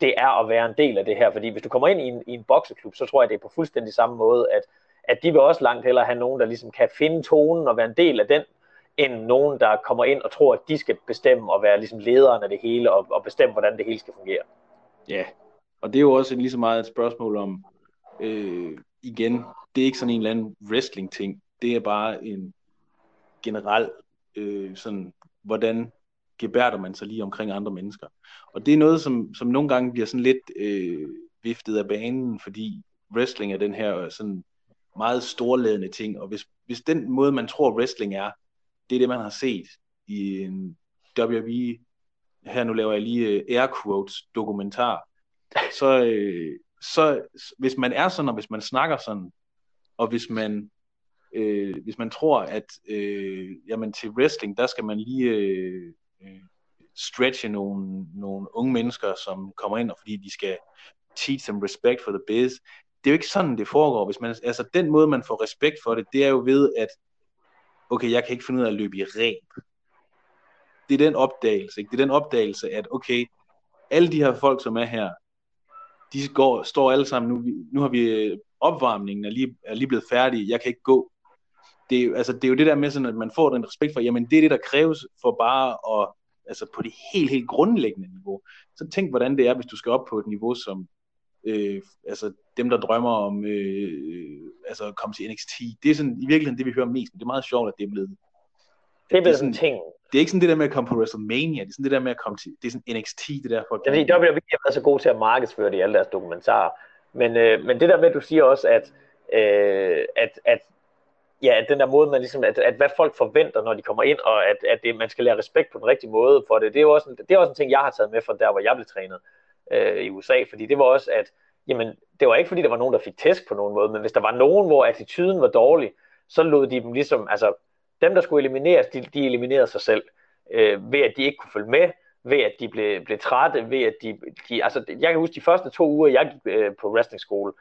det er at være en del af det her. Fordi hvis du kommer ind i en, i en bokseklub, så tror jeg, det er på fuldstændig samme måde, at, at de vil også langt hellere have nogen, der ligesom kan finde tonen og være en del af den, end nogen, der kommer ind og tror, at de skal bestemme og være ligesom lederen af det hele, og, og bestemme, hvordan det hele skal fungere. Ja, og det er jo også lige så meget et spørgsmål om, øh, igen, det er ikke sådan en eller anden wrestling-ting. Det er bare en generel, øh, sådan, hvordan gebærder man sig lige omkring andre mennesker. Og det er noget, som, som nogle gange bliver sådan lidt øh, viftet af banen, fordi wrestling er den her sådan meget storladende ting, og hvis, hvis den måde, man tror wrestling er, det er det, man har set i en W W E, her nu laver jeg lige air quotes dokumentar, så, øh, så hvis man er sådan, og hvis man snakker sådan, og hvis man øh, hvis man tror, at øh, jamen, til wrestling, der skal man lige øh, stretche nogle, nogle unge mennesker, som kommer ind, og fordi de skal teach them respect for the biz. Det er jo ikke sådan, det foregår. Hvis man, altså den måde, man får respekt for det, det er jo ved, at okay, jeg kan ikke finde ud af at løbe i ræb. Det er den opdagelse, ikke? Det er den opdagelse, at okay, alle de her folk, som er her, de går, står alle sammen, nu, nu har vi opvarmningen, er lige, er lige blevet færdig, jeg kan ikke gå. Det er, altså, det er jo det der med, sådan, at man får den respekt for, jamen det er det, der kræves for bare at, altså på det helt, helt grundlæggende niveau. Så tænk, hvordan det er, hvis du skal op på et niveau, som øh, altså dem, der drømmer om øh, altså at komme til N X T. Det er sådan i virkeligheden det, vi hører mest, men det er meget sjovt, at det er blevet... Det er blevet sådan en ting. Det er ikke sådan det der med at komme på WrestleMania, det er sådan det der med at komme til... Det er sådan N X T, det der for... Det er fordi, W W E har været så gode til at markedsføre det i alle deres dokumentarer. Men, øh, men det der med, du siger også, at... Øh, at, at ja, at den der måde, man ligesom, at, at hvad folk forventer, når de kommer ind, og at, at det, man skal lære respekt på den rigtige måde for det, det er jo også en, det er også en ting, jeg har taget med fra der, hvor jeg blev trænet øh, i U S A, fordi det var også, at jamen, det var ikke fordi, der var nogen, der fik tæsk på nogen måde, men hvis der var nogen, hvor attituden var dårlig, så lod de dem ligesom, altså dem, der skulle elimineres, de, de eliminerede sig selv, øh, ved at de ikke kunne følge med, ved at de blev, blev trætte, ved at de, de, altså jeg kan huske de første to uger, jeg gik øh, på wrestlingskole,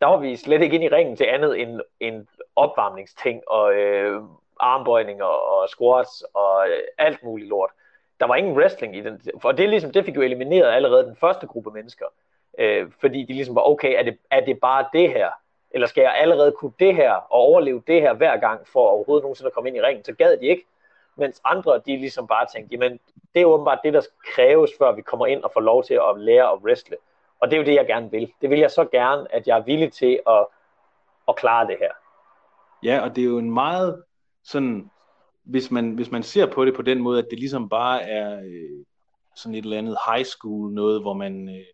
der var vi slet ikke ind i ringen til andet end, end opvarmningsting og øh, armbøjninger og squats og øh, alt muligt lort. Der var ingen wrestling i den, og det, ligesom, det fik jo elimineret allerede den første gruppe mennesker, øh, fordi de ligesom var, okay, er det, er det bare det her? Eller skal jeg allerede kunne det her og overleve det her hver gang for overhovedet nogensinde at komme ind i ringen? Så gad de ikke, mens andre de ligesom bare tænkte, jamen det er åbenbart det, der kræves, før vi kommer ind og får lov til at lære at wrestle. Og det er jo det, jeg gerne vil. Det vil jeg så gerne, at jeg er villig til at, at klare det her. Ja, og det er jo en meget sådan, hvis man, hvis man ser på det på den måde, at det ligesom bare er øh, sådan et eller andet high school noget, hvor man, øh,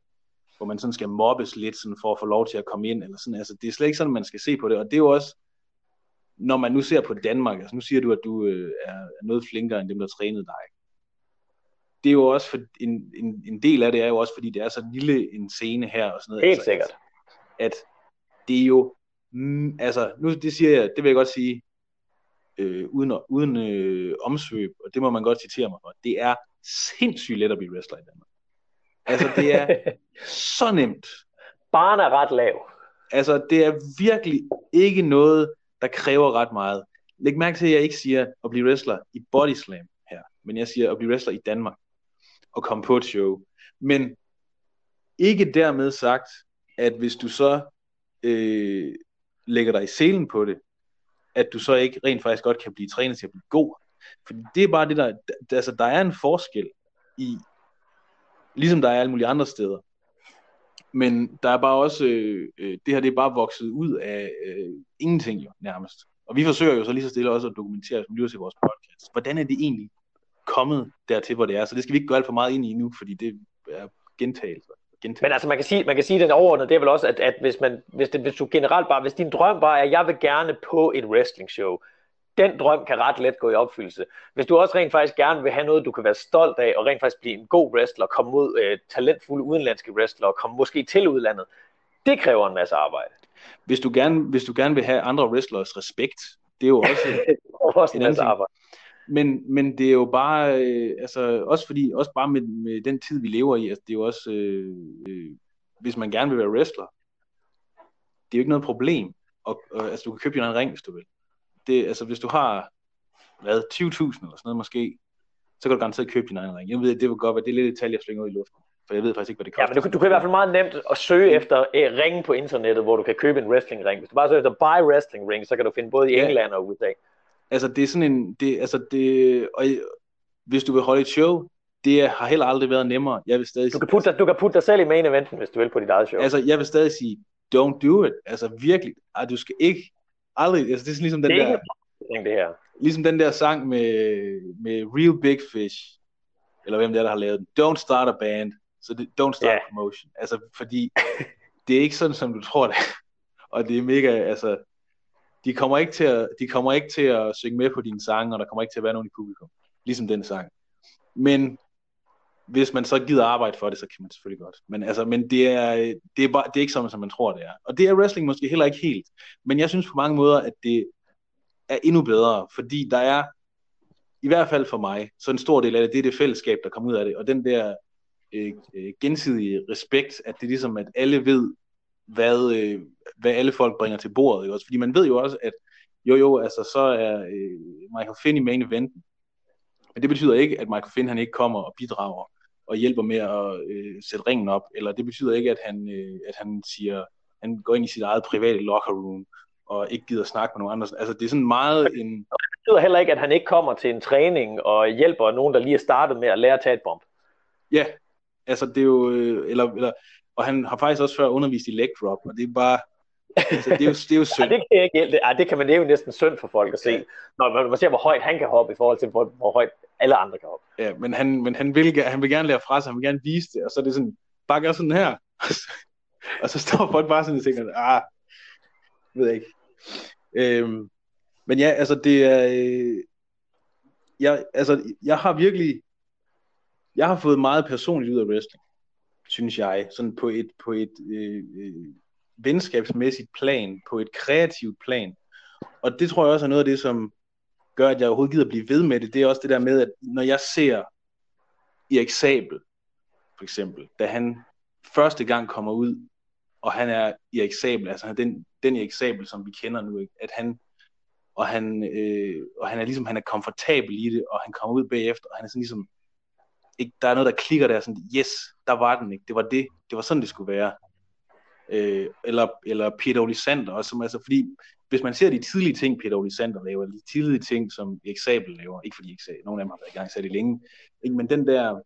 hvor man sådan skal mobbes lidt sådan for at få lov til at komme ind, eller sådan. Altså, det er slet ikke sådan, man skal se på det. Og det er jo også, når man nu ser på Danmark, altså nu siger du, at du øh, er noget flinkere end dem, der trænede dig. Det er jo også for, en, en, en del af det er jo også, fordi det er så lille en scene her og sådan noget. Helt altså, sikkert. At, at det er jo, mm, altså, nu det siger jeg, det vil jeg godt sige, øh, uden, uden øh, omsvøb, og det må man godt citere mig for, det er sindssygt let at blive wrestler i Danmark. Altså, det er så nemt. Barn er ret lav. Altså, det er virkelig ikke noget, der kræver ret meget. Læg mærke til, at jeg ikke siger at blive wrestler i Body Slam her, men jeg siger at blive wrestler i Danmark. Og komme på et show. Men ikke dermed sagt, at hvis du så øh, lægger dig i selen på det, at du så ikke rent faktisk godt kan blive trænet til at blive god. For det er bare det, der... Altså, der er en forskel i... Ligesom der er alle mulige andre steder. Men der er bare også... Øh, det her, det er bare vokset ud af øh, ingenting jo, nærmest. Og vi forsøger jo så lige så stille også at dokumentere, som lytter til vores podcast. Hvordan er det egentlig kommet dertil, hvor det er, så det skal vi ikke gøre alt for meget ind i nu, fordi det er gentagelser. Men altså, man kan sige, man kan sige den overordnede, det er vel også, at, at hvis, man, hvis, det, hvis du generelt bare, hvis din drøm bare er, at jeg vil gerne på et wrestling show, den drøm kan ret let gå i opfyldelse. Hvis du også rent faktisk gerne vil have noget, du kan være stolt af, og rent faktisk blive en god wrestler, komme mod øh, talentfulde udenlandske wrestlere, komme måske til udlandet, det kræver en masse arbejde. Hvis du gerne, hvis du gerne vil have andre wrestlers respekt, det er jo også også en masse arbejde. Men, men det er jo bare, øh, altså også fordi, også bare med, med den tid, vi lever i, altså det er jo også, øh, øh, hvis man gerne vil være wrestler, det er jo ikke noget problem, og, og, altså du kan købe en ring, hvis du vil. Det, altså hvis du har, hvad, tyve tusind eller sådan noget måske, så kan du garanteret købe din egen ring. Jeg ved, det vil godt være, det er lidt et tal, jeg slynger ud i luften, for jeg ved faktisk ikke, hvad det koster. Ja, men du, du kan i hvert fald meget nemt at søge efter eh, ringe på internettet, hvor du kan købe en wrestling-ring. Hvis du bare søger efter buy wrestling ring, så kan du finde både i England og U S A. Altså det er sådan en, det, altså det, og hvis du vil holde et show, det har heller aldrig været nemmere. Jeg vil stadig. Du kan putte dig, du kan putte dig selv i main eventen, hvis du vil på dit eget show. Altså jeg vil stadig sige, don't do it. Altså virkelig, ej, du skal ikke, aldrig. Altså det er sådan ligesom den det er der. Ikke det her. Ligesom den der sang med, med Real Big Fish, eller hvem det er, der har lavet den. Don't start a band, så so don't start yeah. a promotion. Altså fordi, det er ikke sådan, som du tror det. Og det er mega, altså, de kommer ikke til at, de kommer ikke til at synge med på dine sange, og der kommer ikke til at være nogen i publikum. Ligesom den sang. Men hvis man så gider arbejde for det, så kan man selvfølgelig godt. Men, altså, men det, er, det, er bare, det er ikke sådan, som man tror, det er. Og det er wrestling måske heller ikke helt. Men jeg synes på mange måder, at det er endnu bedre, fordi der er, i hvert fald for mig, så en stor del af det, det er det fællesskab, der kommer ud af det, og den der øh, gensidige respekt, at det er ligesom, at alle ved, hvad, øh, hvad alle folk bringer til bordet, ikke? Også fordi man ved jo også, at jo jo, altså så er øh, Michael Finn i main eventen, men det betyder ikke, at Michael Finn, han ikke kommer og bidrager, og hjælper med at øh, sætte ringen op, eller det betyder ikke, at han, øh, at han siger, han går ind i sit eget private locker room, og ikke gider snakke med nogen andre. Altså det er sådan meget en... Det betyder heller ikke, at han ikke kommer til en træning og hjælper nogen, der lige er startet med at lære at tage et bump. Ja, yeah. altså det er jo... Eller, eller, og han har faktisk også før undervist i leg drop, og det er bare... Altså det er jo, det er jo synd. Ja, det kan ikke hjælpe. Ja, det kan man, det er jo næsten synd for folk at se. Ja. Når man ser, hvor højt han kan hoppe i forhold til, hvor, hvor højt alle andre kan hoppe. Ja, men han, men han, vil, han vil gerne lære fra sig, han vil gerne vise det, og så er det sådan, bare gør sådan her. Og så, og så står folk bare sådan og tænker, ah, ved jeg ikke. Øhm, men ja, altså det er, øh, jeg, altså jeg har virkelig, jeg har fået meget personligt ud af wrestling, synes jeg, sådan på et på et øh, øh, venskabsmæssigt plan, på et kreativt plan, og det tror jeg også er noget af det, som gør, at jeg overhovedet gider blive ved med det. Det er også det der med, at når jeg ser i X-Able, for eksempel, da han første gang kommer ud, og han er i X-Able, altså den den X-Able, som vi kender nu, ikke? At han og han øh, og han er ligesom, han er komfortabel i det, og han kommer ud bagefter, og han er sådan ligesom, ikke, der er noget, der klikker der, sådan, yes, der var den, ikke? Det var det, det var sådan, det skulle være. Øh, eller eller Peter Olisander også, som, altså fordi hvis man ser de tidlige ting, Peter Olisander laver, eller de tidlige ting, som X-Able laver, ikke fordi X-Able, nogen af dem har været i gang, så er det længe, ikke? Men den der,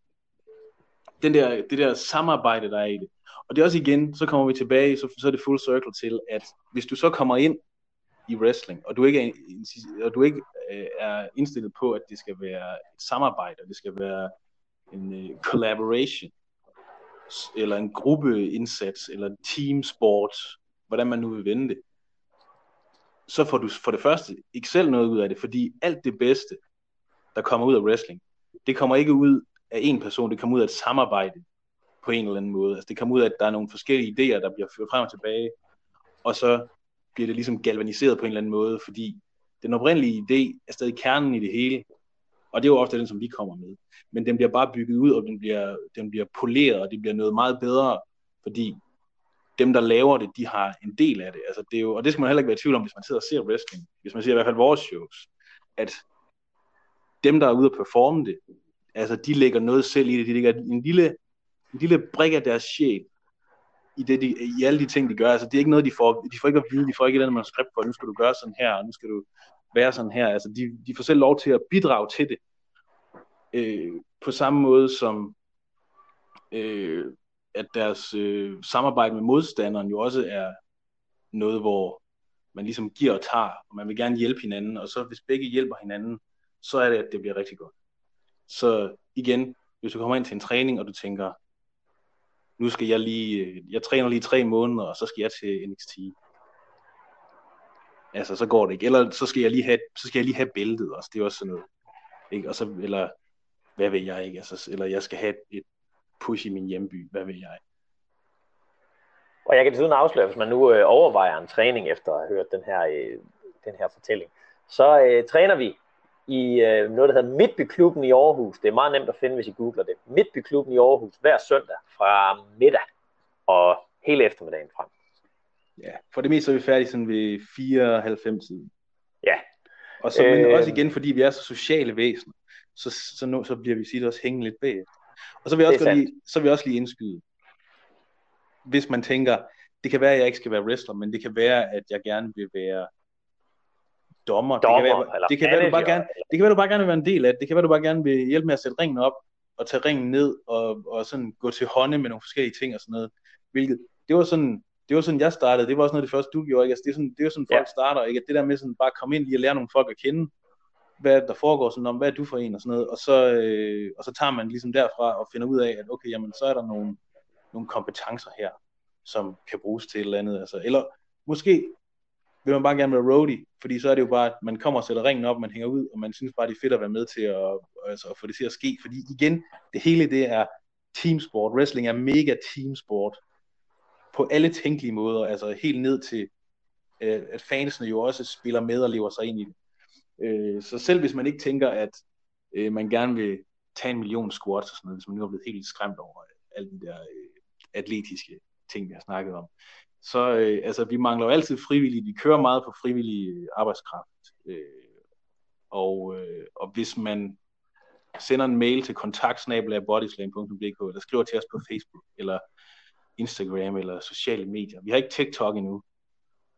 den der, det der samarbejde, der er i det. Og det er også igen, så kommer vi tilbage, så, så er det full circle til, at hvis du så kommer ind i wrestling, og du ikke er, og du ikke øh, er indstillet på, at det skal være et samarbejde, og det skal være en øh, collaboration, eller en gruppeindsats, eller en team sport, hvordan man nu vil vende det, så får du for det første ikke selv noget ud af det, fordi alt det bedste, der kommer ud af wrestling, det kommer ikke ud af en person, det kommer ud af et samarbejde, på en eller anden måde. Altså det kommer ud af, at der er nogle forskellige idéer, der bliver ført frem og tilbage, og så bliver det ligesom galvaniseret på en eller anden måde, fordi den oprindelige idé er stadig kernen i det hele, og det er jo ofte den, som vi kommer med. Men den bliver bare bygget ud, og den bliver, den bliver poleret, og det bliver noget meget bedre, fordi dem, der laver det, de har en del af det. Altså det er jo, og det skal man heller ikke være i tvivl om, hvis man sidder og ser wrestling, hvis man ser i hvert fald vores shows, at dem, der er ude at performe det, altså de lægger noget selv i det, de lægger en lille en lille brik af deres sjæl i, det, de, i alle de ting, de gør. Altså det er ikke noget, de får, de får ikke at vide, de får ikke et eller andet manuskript på, nu skal du gøre sådan her, og nu skal du være sådan her. Altså de, de får selv lov til at bidrage til det, øh, på samme måde som øh, at deres øh, samarbejde med modstanderen jo også er noget, hvor man ligesom giver og tager, og man vil gerne hjælpe hinanden, og så hvis begge hjælper hinanden, så er det, at det bliver rigtig godt. Så igen, hvis du kommer ind til en træning, og du tænker, nu skal jeg lige, jeg træner lige tre måneder, og så skal jeg til N X T. Altså, så går det ikke. Eller så skal jeg lige have, så skal jeg lige have bæltet også. Det er også sådan noget. Ikke? Og så, eller, hvad ved jeg, ikke? Altså, eller jeg skal have et push i min hjemby. Hvad ved jeg? Og jeg kan desuden afsløre, hvis man nu øh, overvejer en træning, efter at have hørt den her, øh, den her fortælling, så øh, træner vi i øh, noget, der hedder Midtby Klubben i Aarhus. Det er meget nemt at finde, hvis I googler det. Midtby Klubben i Aarhus hver søndag fra middag og hele eftermiddagen frem. Ja, for det meste så er vi færdige sådan ved fireoghalvfems-tiden. Ja. Og så, men øh... også igen, fordi vi er så sociale væsener, så, så, nu, så bliver vi sige, også hængende lidt bag. Og så vil jeg også lige, så vil jeg også lige indskyde, hvis man tænker, det kan være, at jeg ikke skal være wrestler, men det kan være, at jeg gerne vil være dommer. dommer det kan være, det kan manager, være du bare gerne, det kan være, du bare gerne vil være en del af det. Det kan være, du bare gerne vil hjælpe med at sætte ringen op og tage ringen ned og, og sådan gå til hånde med nogle forskellige ting og sådan noget. Hvilket det var sådan, det var sådan jeg startede. Det var også noget af det første du gjorde, ikke? Altså, det er sådan, det er sådan folk ja. starter, ikke? At det der med sådan bare komme ind lige og lære nogle folk at kende, hvad der foregår sådan om, hvad er du for en og sådan noget. Og så øh, og så tager man ligesom derfra og finder ud af, at okay, jamen så er der nogle nogle kompetencer her, som kan bruges til et eller andet. Altså, eller måske vil man bare gerne være roadie, fordi så er det jo bare, at man kommer og sætter ringen op, man hænger ud, og man synes bare, det er fedt at være med til at, altså, at få det til at ske. Fordi igen, det hele det er teamsport. Wrestling er mega teamsport på alle tænkelige måder, altså helt ned til, øh, at fansene jo også spiller med og lever sig ind i det. Øh, så selv hvis man ikke tænker, at øh, man gerne vil tage en million squats og sådan noget, hvis man nu er blevet helt skræmt over alle de der øh, atletiske ting, vi har snakket om, så øh, altså, vi mangler jo altid frivillige. Vi kører meget på frivillig arbejdskraft. Øh, og, øh, og hvis man sender en mail til kontakt snabel-a bodyslam punktum d k, eller skriver til os på Facebook, eller Instagram, eller sociale medier. Vi har ikke TikTok endnu.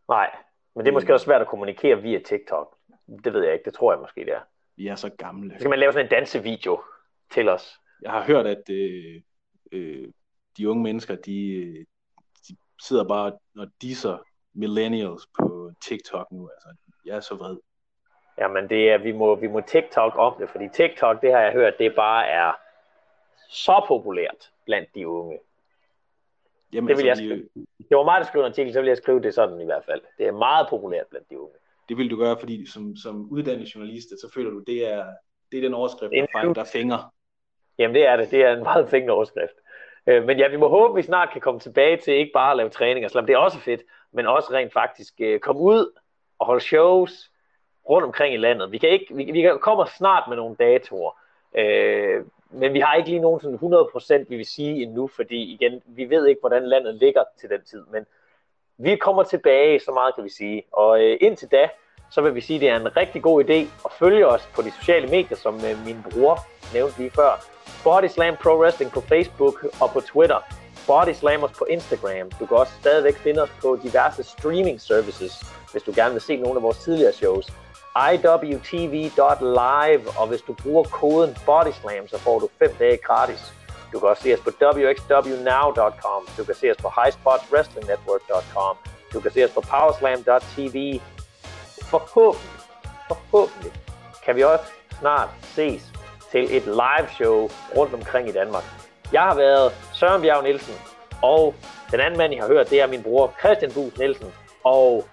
Nej, men det er måske også svært at kommunikere via TikTok. Det ved jeg ikke, det tror jeg måske, det er. Vi er så gamle. Så skal man lave sådan en dansevideo til os. Jeg har hørt, at øh, øh, de unge mennesker, de... sidder bare og disser millennials på TikTok nu. Altså, jeg er så vred. Jamen, det er, vi, må, vi må TikTok om det, fordi TikTok, det har jeg hørt, det bare er så populært blandt de unge. Jamen, det, vil altså, jeg de... det var mig, der skrev en artikel, så ville jeg skrive det sådan i hvert fald. Det er meget populært blandt de unge. Det vil du gøre, fordi som, som uddannet journalist, så føler du, det er, det er den overskrift, der, fejl, der fænger. Jamen, det er det. Det er en meget fængende overskrift. Men ja, vi må håbe, at vi snart kan komme tilbage til ikke bare at lave træning og slam, det er også fedt, men også rent faktisk øh, komme ud og holde shows rundt omkring i landet. Vi, kan ikke, vi, vi kommer snart med nogle datoer, øh, men vi har ikke lige nogen sådan hundrede procent, vi vil sige endnu, fordi igen, vi ved ikke, hvordan landet ligger til den tid, men vi kommer tilbage, så meget kan vi sige. Og øh, indtil da, så vil vi sige, at det er en rigtig god idé at følge os på de sociale medier, som øh, min bror nævnte lige før. Body Slam Pro Wrestling på Facebook og på Twitter. Body Slam os på Instagram. Du kan også stadigvæk finde os på diverse streaming services, hvis du gerne vil se nogle af vores tidligere shows. i w t v punktum live, og hvis du bruger koden BodySlam, så får du fem dage gratis. Du kan også se os på w x w now punktum com. Du kan se os på high spots wrestling network punktum com. Du kan se os på powerslam punktum t v. Forhåbentlig, forhåbentlig kan vi også snart ses til et live show rundt omkring i Danmark. Jeg har været Søren Bjerg Nielsen, og den anden mand, I har hørt, det er min bror Christian Bus Nielsen, og...